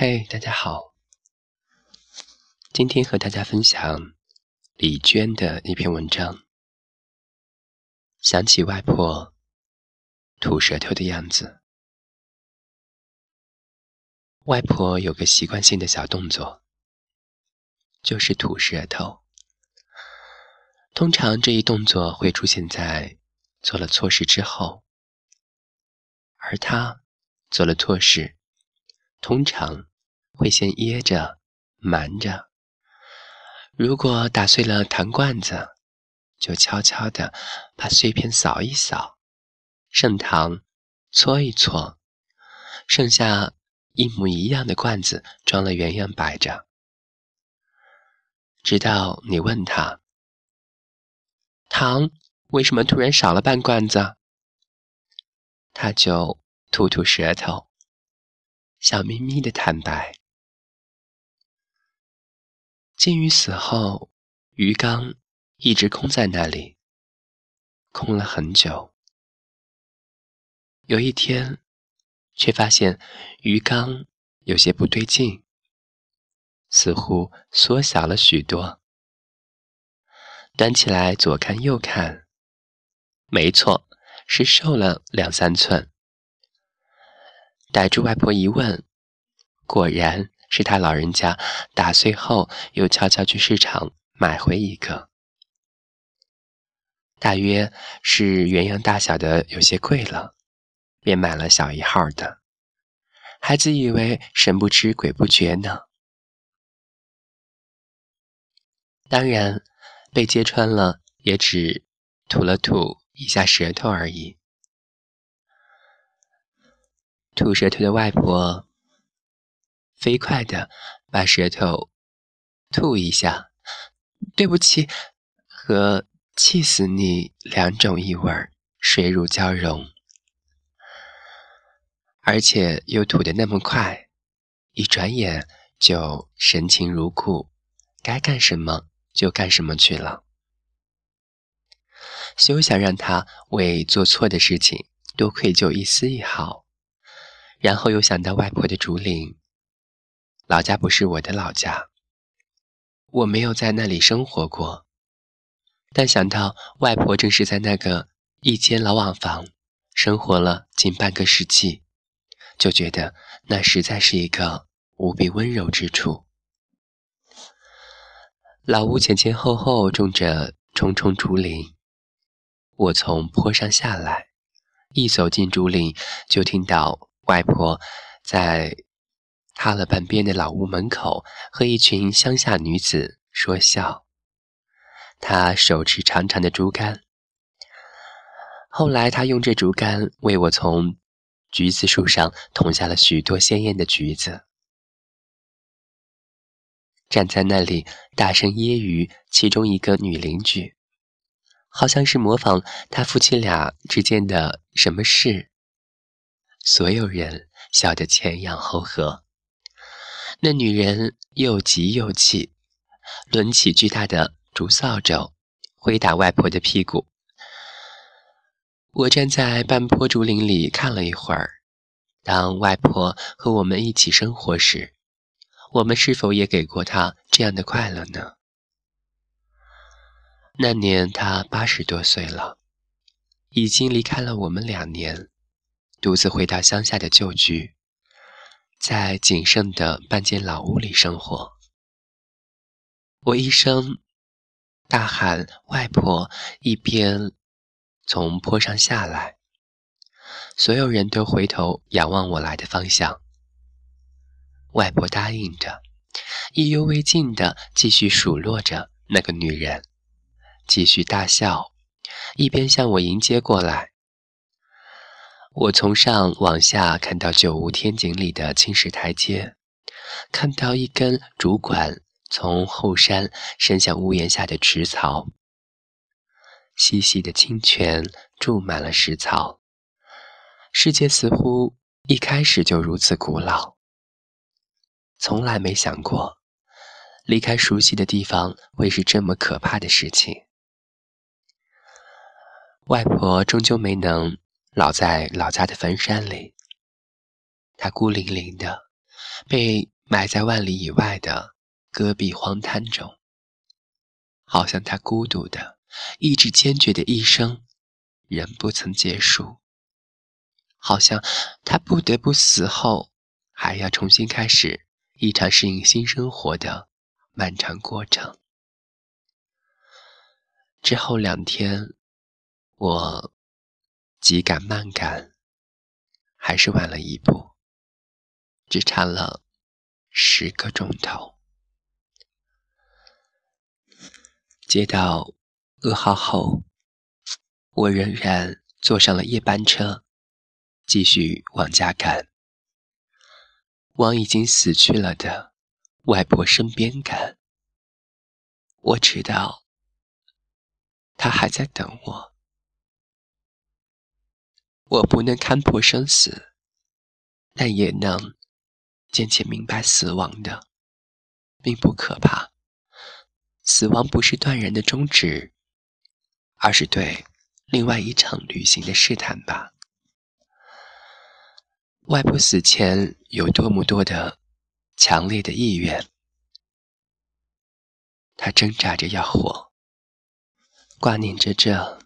嗨，大家好，今天和大家分享李娟的一篇文章。想起外婆吐舌头的样子。外婆有个习惯性的小动作，就是吐舌头。通常这一动作会出现在做了错事之后，而她做了错事，通常会先噎着、瞒着。如果打碎了糖罐子，就悄悄地把碎片扫一扫，剩糖搓一搓，剩下一模一样的罐子装了原样摆着。直到你问他，糖为什么突然少了半罐子？他就吐吐舌头，笑眯眯的坦白。金鱼死后，鱼缸一直空在那里，空了很久。有一天，却发现鱼缸有些不对劲，似乎缩小了许多。端起来左看右看，没错，是瘦了2-3寸。逮住外婆一问，果然是她老人家打碎后又悄悄去市场买回一个，大约是原样大小的，有些贵了，便买了小1号的。孩子以为神不知鬼不觉呢。当然被揭穿了，也只吐了吐一下舌头而已。吐舌头的外婆飞快地把舌头吐一下，对不起和气死你2种异味水乳交融，而且又吐得那么快，一转眼就神情如故，该干什么就干什么去了。休想让他为做错的事情多愧疚一丝一毫。然后又想到外婆的竹林，老家不是我的老家，我没有在那里生活过，但想到外婆正是在那个一间老瓦房生活了近半个世纪，就觉得那实在是一个无比温柔之处。老屋前后后种着重重竹林，我从坡上下来，一走进竹林，就听到外婆在塌了半边的老屋门口和一群乡下女子说笑，她手持长长的竹竿。后来她用这竹竿为我从橘子树上捅下了许多鲜艳的橘子，站在那里大声揶揄其中一个女邻居，好像是模仿她夫妻俩之间的什么事。所有人笑得前仰后合，那女人又急又气，抡起巨大的竹扫帚挥打外婆的屁股。我站在半坡竹林里看了一会儿，当外婆和我们一起生活时，我们是否也给过她这样的快乐呢？那年她80多岁了，已经离开了我们2年，独自回到乡下的旧居，在仅剩的半间老屋里生活。我一声大喊外婆，一边从坡上下来，所有人都回头仰望我来的方向。外婆答应着，意犹未尽地继续数落着那个女人，继续大笑，一边向我迎接过来。我从上往下看到旧屋天井里的青石台阶，看到一根竹管从后山伸向屋檐下的池槽，细细的清泉注满了石槽。世界似乎一开始就如此古老，从来没想过离开熟悉的地方会是这么可怕的事情。外婆终究没能老在老家的坟山里，她孤零零的，被埋在万里以外的戈壁荒滩中。好像他孤独的、意志坚决的一生仍不曾结束，好像他不得不死后还要重新开始异常适应新生活的漫长过程。之后2天，我急赶慢赶，还是晚了一步，只差了10个钟头。接到噩耗后，我仍然坐上了夜班车，继续往家赶，往已经死去了的外婆身边赶。我知道她还在等我，我不能看破生死，但也能渐渐明白死亡的并不可怕。死亡不是断然的终止，而是对另外一场旅行的试探吧。外婆死前有多么多的强烈的意愿，她挣扎着要活，挂念着这，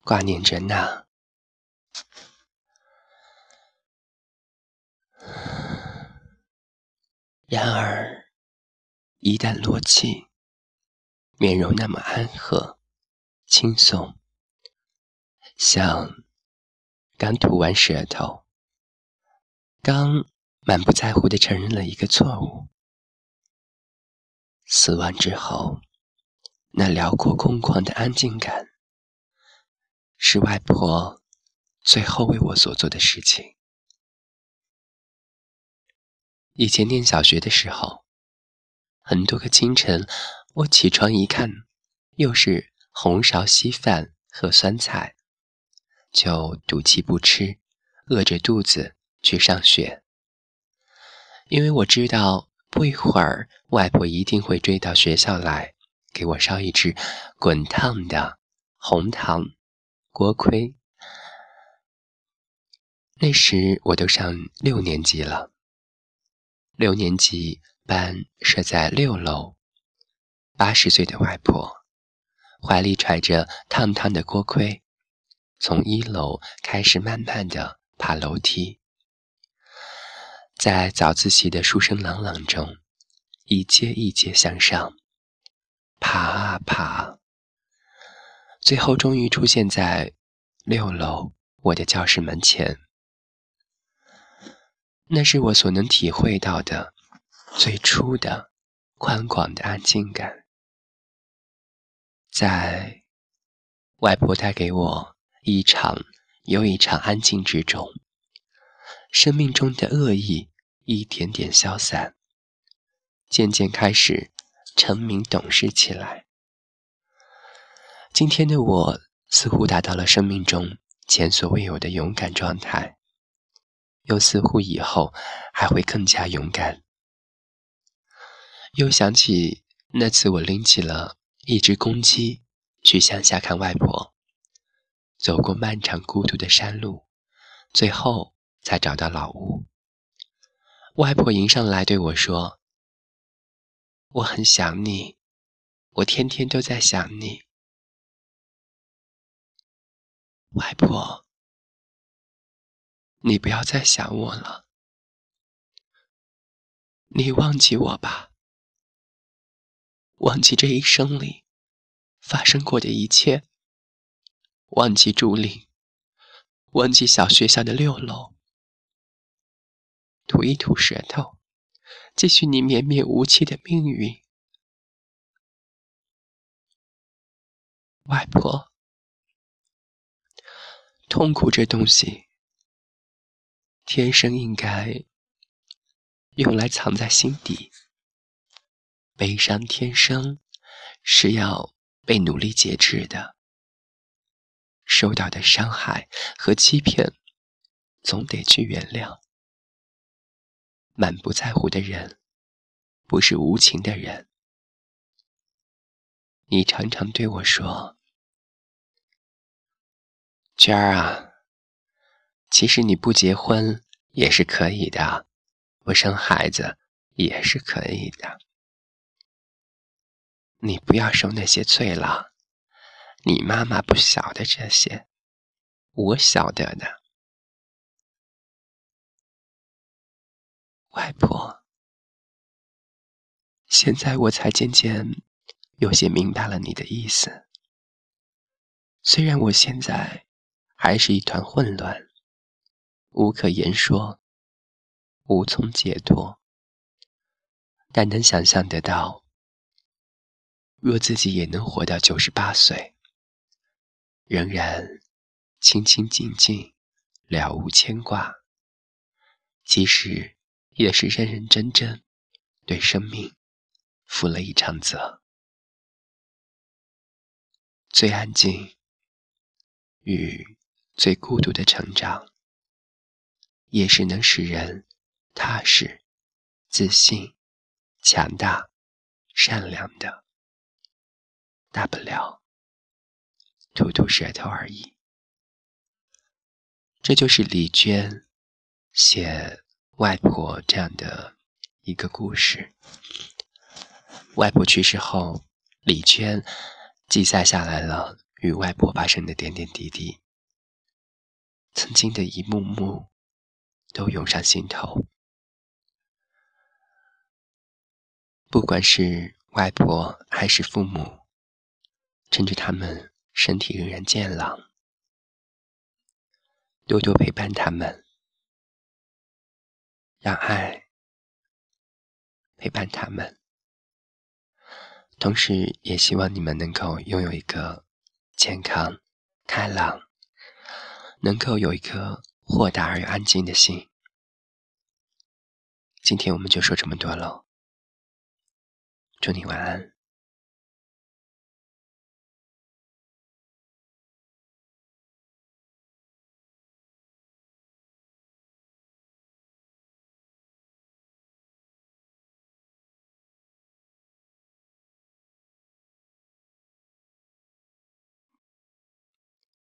挂念着那。然而一旦落气，面容那么安和轻松，像刚吐完舌头，刚满不在乎地承认了一个错误。死亡之后那辽阔空旷的安静感，是外婆最后为我所做的事情。以前念小学的时候，很多个清晨我起床一看，又是红苕稀饭和酸菜，就赌气不吃，饿着肚子去上学。因为我知道不一会儿外婆一定会追到学校来，给我烧一只滚烫的红糖锅盔。那时我都上6年级了，6年级班设在6楼，80岁的外婆怀里揣着烫烫的锅盔，从1楼开始慢慢地爬楼梯，在早自习的书声朗朗中一阶一阶向上爬啊爬，最后终于出现在6楼我的教室门前。那是我所能体会到的最初的宽广的安静感。在外婆带给我一场又一场安静之中，生命中的恶意一点点消散，渐渐开始成名懂事起来。今天的我似乎达到了生命中前所未有的勇敢状态，又似乎以后还会更加勇敢。又想起那次我拎起了一只公鸡去乡下看外婆，走过漫长孤独的山路，最后才找到老屋。外婆迎上来对我说：“我很想你，我天天都在想你。”外婆，你不要再想我了，你忘记我吧，忘记这一生里发生过的一切，忘记竹林，忘记小学校的6楼，吐一吐舌头，继续你绵绵无期的命运。外婆，痛苦这东西，天生应该用来藏在心底。悲伤天生是要被努力节制的，受到的伤害和欺骗总得去原谅。满不在乎的人不是无情的人。你常常对我说：“娟儿啊，其实你不结婚也是可以的，不生孩子也是可以的。你不要受那些罪了，你妈妈不晓得这些，我晓得的。外婆，现在我才渐渐有些明白了你的意思。虽然我现在还是一团混乱，无可言说，无从解脱，但能想象得到，若自己也能活到98岁，仍然清清静静，了无牵挂，其实也是认认真真对生命负了一场责。最安静与最孤独的成长，也是能使人踏实、自信、强大、善良的。大不了吐吐舌头而已。这就是李娟写外婆这样的一个故事。外婆去世后，李娟记载下来了与外婆发生的点点滴滴，曾经的一幕幕都涌上心头。不管是外婆还是父母，趁着他们身体仍然健朗，多多陪伴他们，让爱陪伴他们。同时也希望你们能够拥有一个健康、开朗，能够有一颗豁达而又安静的心。今天我们就说这么多喽，祝你晚安。